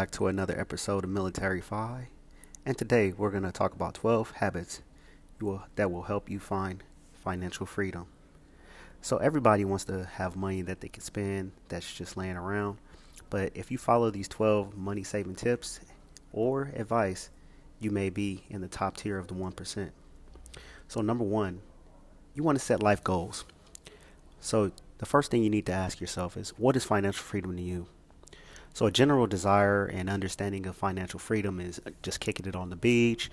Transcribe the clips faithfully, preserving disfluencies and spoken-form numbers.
back to another episode of Military Fi, and today we're going to talk about twelve habits you will, that will help you find financial freedom. So everybody wants to have money that they can spend that's just laying around, but if you follow these twelve money saving tips or advice, you may be in the top tier of the one percent. So number one, you want to set life goals. So the first thing you need to ask yourself is, what is financial freedom to you? So a general desire and understanding of financial freedom is just kicking it on the beach,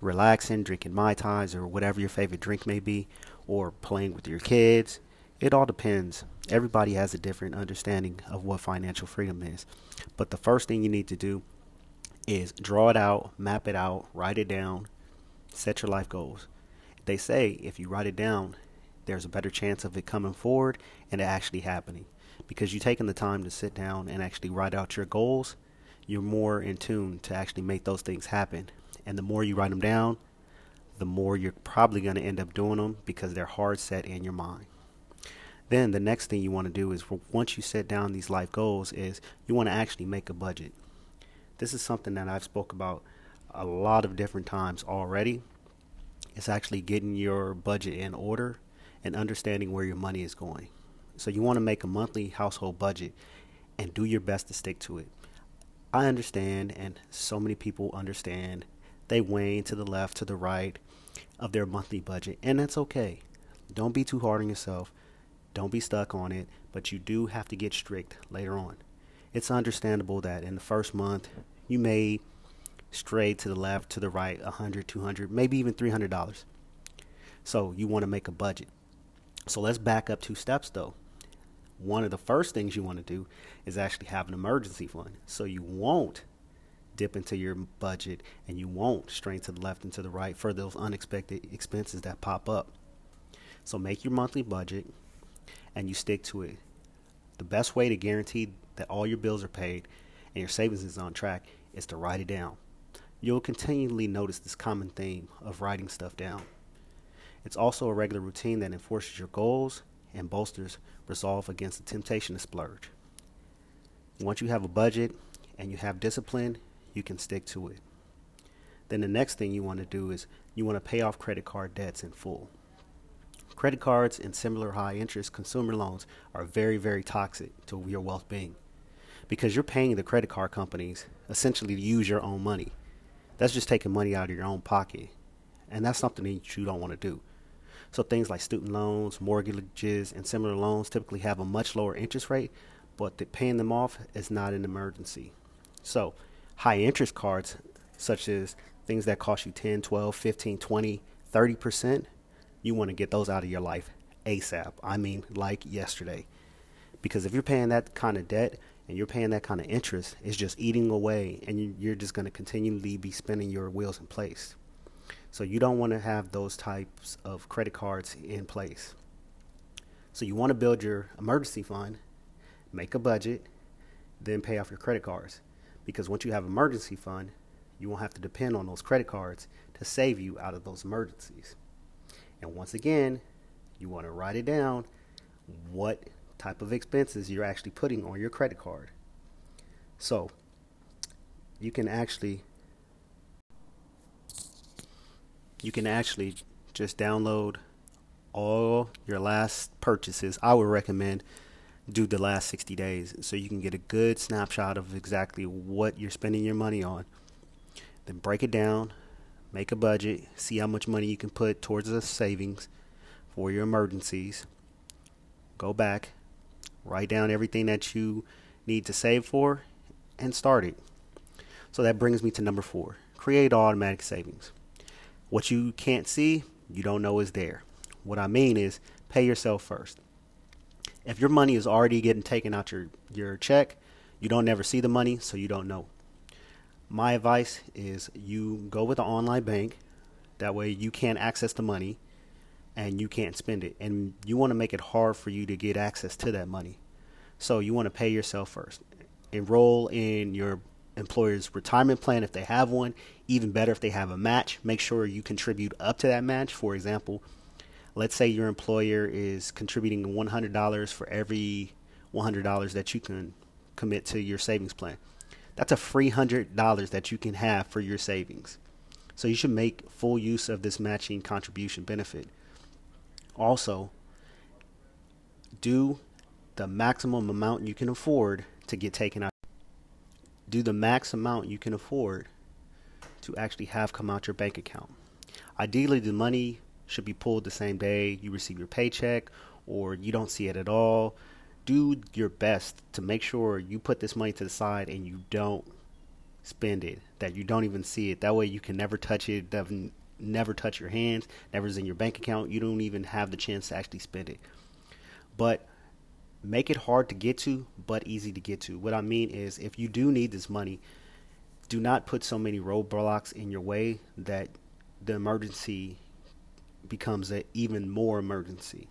relaxing, drinking Mai Tais or whatever your favorite drink may be, or playing with your kids. It all depends. Everybody has a different understanding of what financial freedom is. But the first thing you need to do is draw it out, map it out, write it down, set your life goals. They say if you write it down, there's a better chance of it coming forward and it actually happening. Because you're taking the time to sit down and actually write out your goals, you're more in tune to actually make those things happen. And the more you write them down, the more you're probably going to end up doing them because they're hard set in your mind. Then the next thing you want to do is, once you set down these life goals, is you want to actually make a budget. This is something that I've spoke about a lot of different times already. It's actually getting your budget in order and understanding where your money is going. So you want to make a monthly household budget and do your best to stick to it. I understand, and so many people understand, they wane to the left, to the right of their monthly budget, and that's okay. Don't be too hard on yourself. Don't be stuck on it, but you do have to get strict later on. It's understandable that in the first month, you may stray to the left, to the right, one hundred dollars, two hundred dollars, maybe even three hundred dollars. So you want to make a budget. So let's back up two steps though. One of the first things you want to do is actually have an emergency fund, so you won't dip into your budget and you won't stray to the left and to the right for those unexpected expenses that pop up. So make your monthly budget and you stick to it. The best way to guarantee that all your bills are paid and your savings is on track is to write it down. You'll continually notice this common theme of writing stuff down. It's also a regular routine that enforces your goals and bolsters resolve against the temptation to splurge. Once you have a budget and you have discipline, you can stick to it. Then the next thing you want to do is you want to pay off credit card debts in full. Credit cards and similar high interest consumer loans are very, very toxic to your well-being because you're paying the credit card companies essentially to use your own money. That's just taking money out of your own pocket, and that's something that you don't want to do. So things like student loans, mortgages, and similar loans typically have a much lower interest rate, but the paying them off is not an emergency. So high interest cards, such as things that cost you ten, twelve, fifteen, twenty, thirty percent, you want to get those out of your life ASAP. I mean, like yesterday. Because if you're paying that kind of debt and you're paying that kind of interest, it's just eating away and you're just going to continually be spinning your wheels in place. So you don't want to have those types of credit cards in place. So you want to build your emergency fund, make a budget, then pay off your credit cards. Because once you have an emergency fund, you won't have to depend on those credit cards to save you out of those emergencies. And once again, you want to write it down what type of expenses you're actually putting on your credit card. So you can actually You can actually just download all your last purchases. I would recommend do the last sixty days so you can get a good snapshot of exactly what you're spending your money on. Then break it down, make a budget, see how much money you can put towards the savings for your emergencies. Go back, write down everything that you need to save for, and start it. So that brings me to number four, create automatic savings. What you can't see, you don't know is there. What I mean is, pay yourself first. If your money is already getting taken out your, your check, you don't never see the money, so you don't know. My advice is you go with an online bank. That way you can't access the money and you can't spend it. And you want to make it hard for you to get access to that money. So you want to pay yourself first. Enroll in your employer's retirement plan if they have one. Even better if they have a match. Make sure you contribute up to that match. For example, let's say your employer is contributing one hundred dollars for every one hundred dollars that you can commit to your savings plan. that's a free hundred dollars that you can have for your savings. So you should make full use of this matching contribution benefit. Also, do the maximum amount you can afford to get taken out. Do the max amount you can afford to actually have come out your bank account. Ideally, the money should be pulled the same day you receive your paycheck, or you don't see it at all. Do your best to make sure you put this money to the side and you don't spend it, that you don't even see it. That way you can never touch it, never touch your hands, never is in your bank account. You don't even have the chance to actually spend it. But make it hard to get to, but easy to get to. What I mean is, if you do need this money, do not put so many roadblocks in your way that the emergency becomes an even more emergency.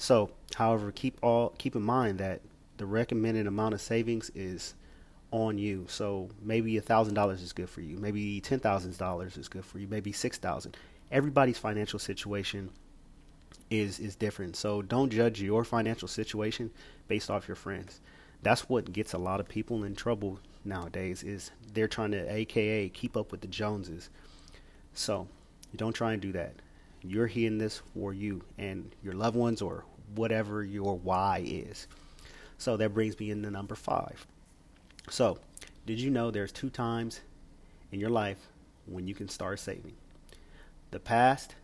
So, however, keep all keep in mind that the recommended amount of savings is on you. So maybe one thousand dollars is good for you. Maybe ten thousand dollars is good for you. Maybe six thousand dollars. Everybody's financial situation is is different. So don't judge your financial situation based off your friends. That's what gets a lot of people in trouble nowadays, is they're trying to A K A keep up with the Joneses. So don't try and do that. You're hearing this for you and your loved ones, or whatever your why is. So that brings me into number five. So, did you know there's two times in your life when you can start saving? The past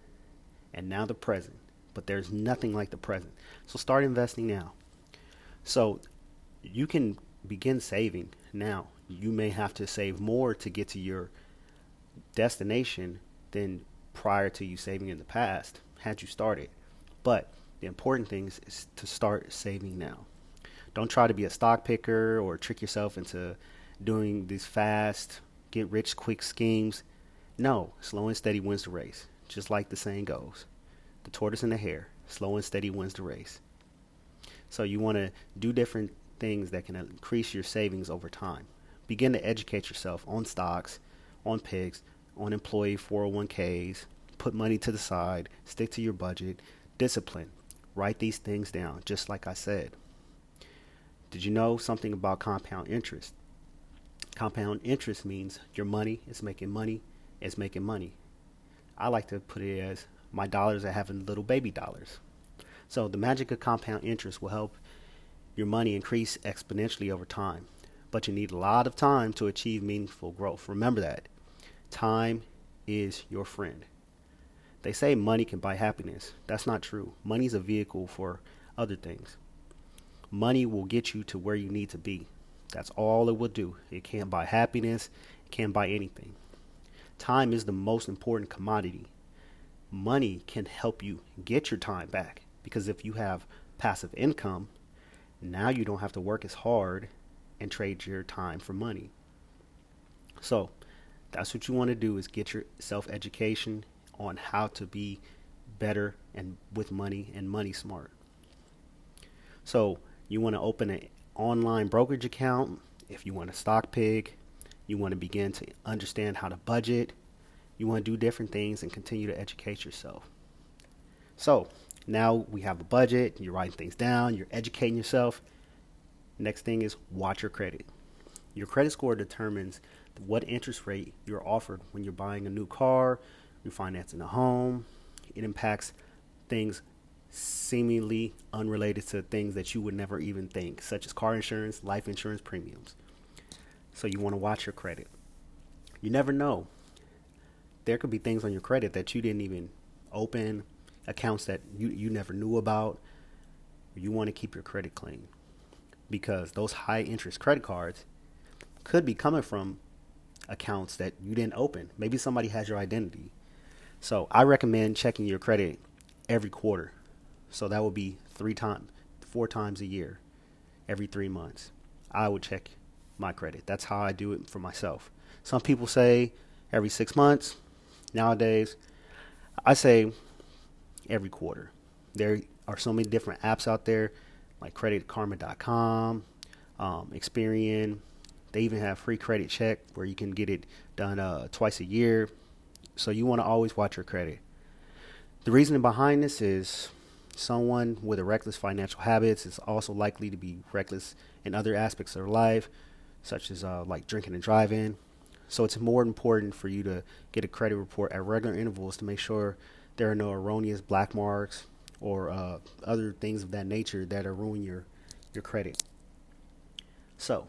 and now the present. But there's nothing like the present. So start investing now. So you can begin saving now. You may have to save more to get to your destination than prior to you saving in the past, had you started. But the important thing is, is to start saving now. Don't try to be a stock picker or trick yourself into doing these fast, get rich quick schemes. No, slow and steady wins the race. Just like the saying goes, the tortoise and the hare, slow and steady wins the race. So you want to do different things that can increase your savings over time. Begin to educate yourself on stocks, on P I Gs, on employee four oh one Ks, put money to the side, stick to your budget, discipline, write these things down, just like I said. Did you know something about compound interest? Compound interest means your money is making money, is making money. I like to put it as my dollars are having little baby dollars. So the magic of compound interest will help your money increase exponentially over time. But you need a lot of time to achieve meaningful growth. Remember that. Time is your friend. They say money can buy happiness. That's not true. Money is a vehicle for other things. Money will get you to where you need to be. That's all it will do. It can't buy happiness. It can't buy anything. Time is the most important commodity. Money can help you get your time back, because if you have passive income, now you don't have to work as hard and trade your time for money. So that's what you want to do, is get yourself education on how to be better and with money and money smart. So you want to open an online brokerage account. If you want to stock pick, you want to begin to understand how to budget. You want to do different things and continue to educate yourself. So now we have a budget. You're writing things down. You're educating yourself. Next thing is, watch your credit. Your credit score determines what interest rate you're offered when you're buying a new car, you're financing a home. It impacts things seemingly unrelated to things that you would never even think, such as car insurance, life insurance premiums. So you want to watch your credit. You never know. There could be things on your credit that you didn't even open, accounts that you, you never knew about. You want to keep your credit clean, because those high interest credit cards could be coming from accounts that you didn't open. Maybe somebody has your identity. So I recommend checking your credit every quarter. So that would be three times, four times a year, every three months. I would check my credit. That's how I do it for myself. Some people say every six months. Nowadays, I say every quarter. There are so many different apps out there, like Credit Karma dot com, um, Experian. They even have free credit check where you can get it done uh, twice a year. So you want to always watch your credit. The reasoning behind this is, someone with a reckless financial habits is also likely to be reckless in other aspects of their life. such as uh, like drinking and driving. So it's more important for you to get a credit report at regular intervals to make sure there are no erroneous black marks or uh, other things of that nature that are ruining your, your credit. So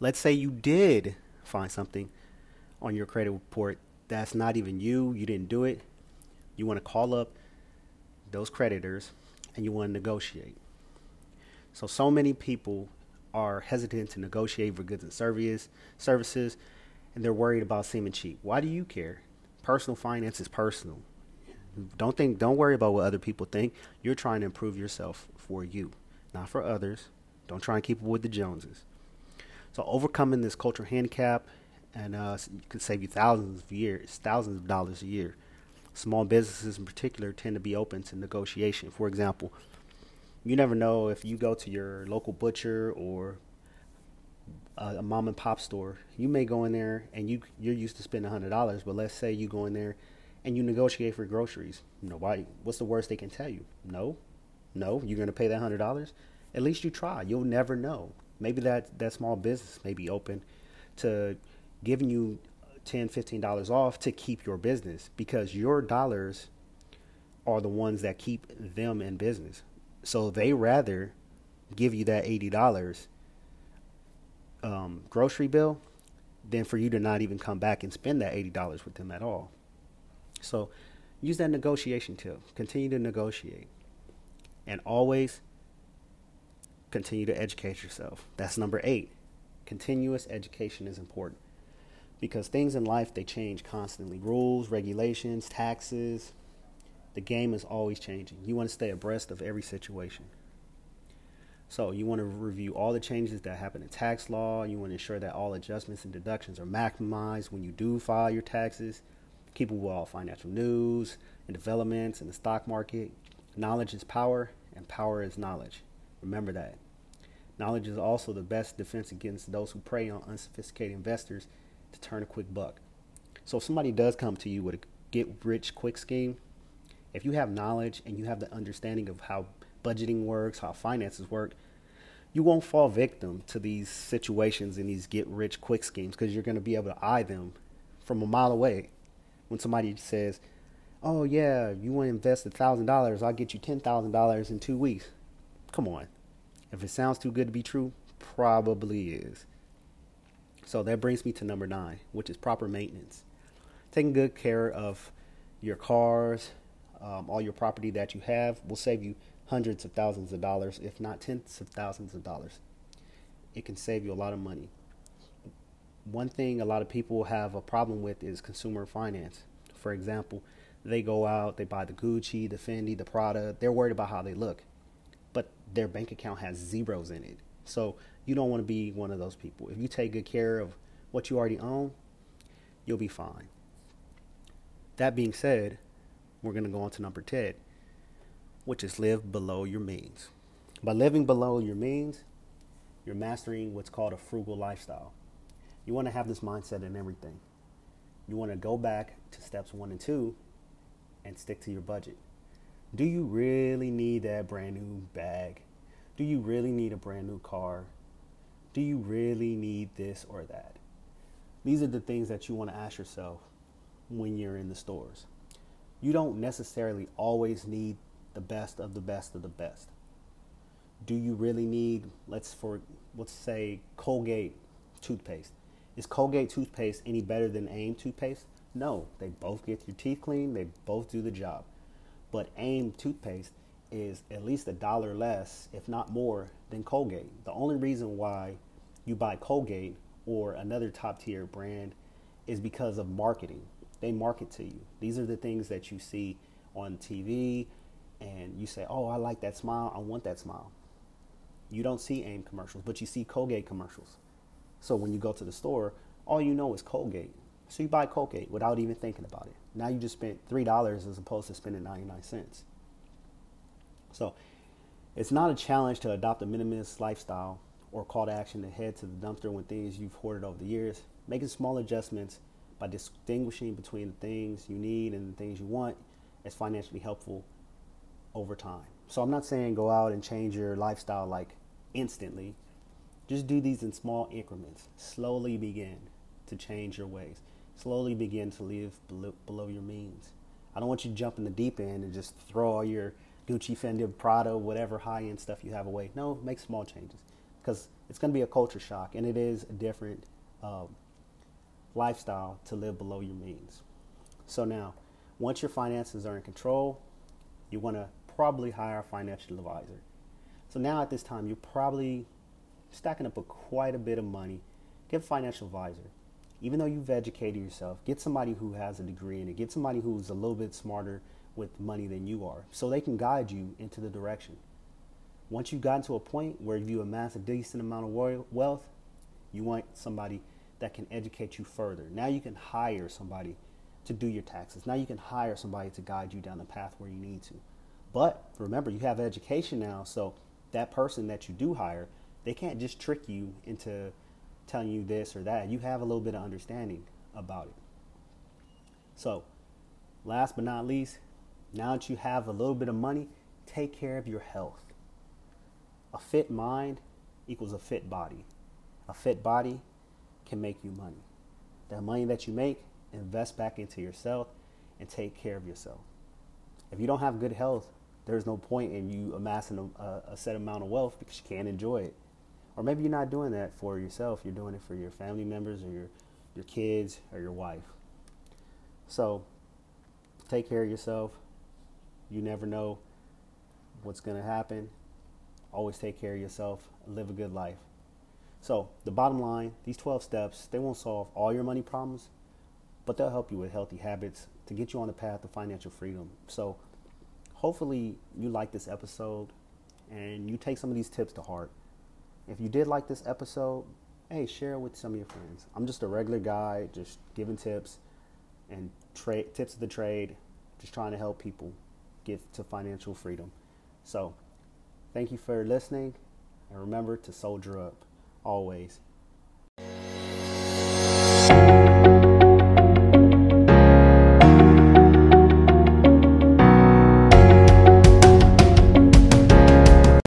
let's say you did find something on your credit report that's not even you, you didn't do it. You want to call up those creditors and you want to negotiate. So, so many people are hesitant to negotiate for goods and services, services, and they're worried about seeming cheap. Why do you care? Personal finance is personal. Don't think, don't worry about what other people think. You're trying to improve yourself for you, not for others. Don't try and keep up with the Joneses. So overcoming this cultural handicap and uh, could save you thousands of years, thousands of dollars a year. Small businesses in particular tend to be open to negotiation. For example, you never know if you go to your local butcher or a, a mom and pop store. You may go in there and you, you're used to spending one hundred dollars, but let's say you go in there and you negotiate for groceries. You know, why, what's the worst they can tell you? No, no, you're going to pay that one hundred dollars. At least you try. You'll never know. Maybe that, that small business may be open to giving you ten, fifteen dollars off to keep your business, because your dollars are the ones that keep them in business. So they rather give you that eighty dollars um, grocery bill than for you to not even come back and spend that eighty dollars with them at all. So use that negotiation tip. Continue to negotiate. And always continue to educate yourself. That's number eight. Continuous education is important, because things in life, they change constantly. Rules, regulations, taxes. The game is always changing. You want to stay abreast of every situation. So you want to review all the changes that happen in tax law. You want to ensure that all adjustments and deductions are maximized when you do file your taxes. Keep up with all financial news and developments in the stock market. Knowledge is power, and power is knowledge. Remember that. Knowledge is also the best defense against those who prey on unsophisticated investors to turn a quick buck. So if somebody does come to you with a get-rich-quick scheme, if you have knowledge and you have the understanding of how budgeting works, how finances work, you won't fall victim to these situations and these get-rich-quick schemes, because you're going to be able to eye them from a mile away. When somebody says, oh, yeah, you want to invest one thousand dollars, I'll get you ten thousand dollars in two weeks. Come on. If it sounds too good to be true, probably is. So that brings me to number nine, which is proper maintenance. Taking good care of your cars, um, all your property that you have will save you hundreds of thousands of dollars, if not tens of thousands of dollars. It can save you a lot of money. One thing a lot of people have a problem with is consumer finance. For example, they go out, they buy the Gucci, the Fendi, the Prada. They're worried about how they look, but their bank account has zeros in it. So you don't want to be one of those people. If you take good care of what you already own, you'll be fine. That being said, we're going to go on to number ten, which is live below your means. By living below your means, you're mastering what's called a frugal lifestyle. You want to have this mindset in everything. You want to go back to steps one and two and stick to your budget. Do you really need that brand new bag? Do you really need a brand new car? Do you really need this or that? These are the things that you want to ask yourself when you're in the stores. You don't necessarily always need the best of the best of the best. Do you really need, let's for let's say, Colgate toothpaste? Is Colgate toothpaste any better than AIM toothpaste? No, they both get your teeth clean, they both do the job. But AIM toothpaste is at least a dollar less, if not more, than Colgate. The only reason why you buy Colgate or another top-tier brand is because of marketing. They market to you. These are the things that you see on T V, and you say, oh, I like that smile, I want that smile. You don't see AIM commercials, but you see Colgate commercials. So when you go to the store, all you know is Colgate. So you buy Colgate without even thinking about it. Now you just spent three dollars as opposed to spending ninety-nine cents. So it's not a challenge to adopt a minimalist lifestyle or call to action to head to the dumpster when things you've hoarded over the years. Making small adjustments by distinguishing between the things you need and the things you want is financially helpful over time. So I'm not saying go out and change your lifestyle like instantly. Just do these in small increments. Slowly begin to change your ways. Slowly begin to live below, below your means. I don't want you to jump in the deep end and just throw all your Gucci, Fendi, Prada, whatever high-end stuff you have away. No, make small changes, because it's going to be a culture shock, and it is a different um, lifestyle to live below your means. So now, once your finances are in control, you want to probably hire a financial advisor. So now at this time, you're probably stacking up a, quite a bit of money. Get a financial advisor. Even though you've educated yourself, get somebody who has a degree in it. Get somebody who's a little bit smarter with money than you are, so they can guide you into the direction. Once you've gotten to a point where you amass a decent amount of wealth, you want somebody that can educate you further. Now you can hire somebody to do your taxes. Now you can hire somebody to guide you down the path where you need to. But remember, you have education now, so that person that you do hire, they can't just trick you into telling you this or that. You have a little bit of understanding about it. So last but not least, now that you have a little bit of money, take care of your health. A fit mind equals a fit body. A fit body can make you money. That money that you make, invest back into yourself and take care of yourself. If you don't have good health, there's no point in you amassing a, a set amount of wealth, because you can't enjoy it. Or maybe you're not doing that for yourself. You're doing it for your family members or your, your kids or your wife. So take care of yourself. You never know what's going to happen. Always take care of yourself. Live a good life. So the bottom line, these twelve steps, they won't solve all your money problems, but they'll help you with healthy habits to get you on the path to financial freedom. So hopefully you like this episode and you take some of these tips to heart. If you did like this episode, hey, share it with some of your friends. I'm just a regular guy, just giving tips and tra- tips of the trade, just trying to help people get to financial freedom. So thank you for listening, and remember to soldier up always.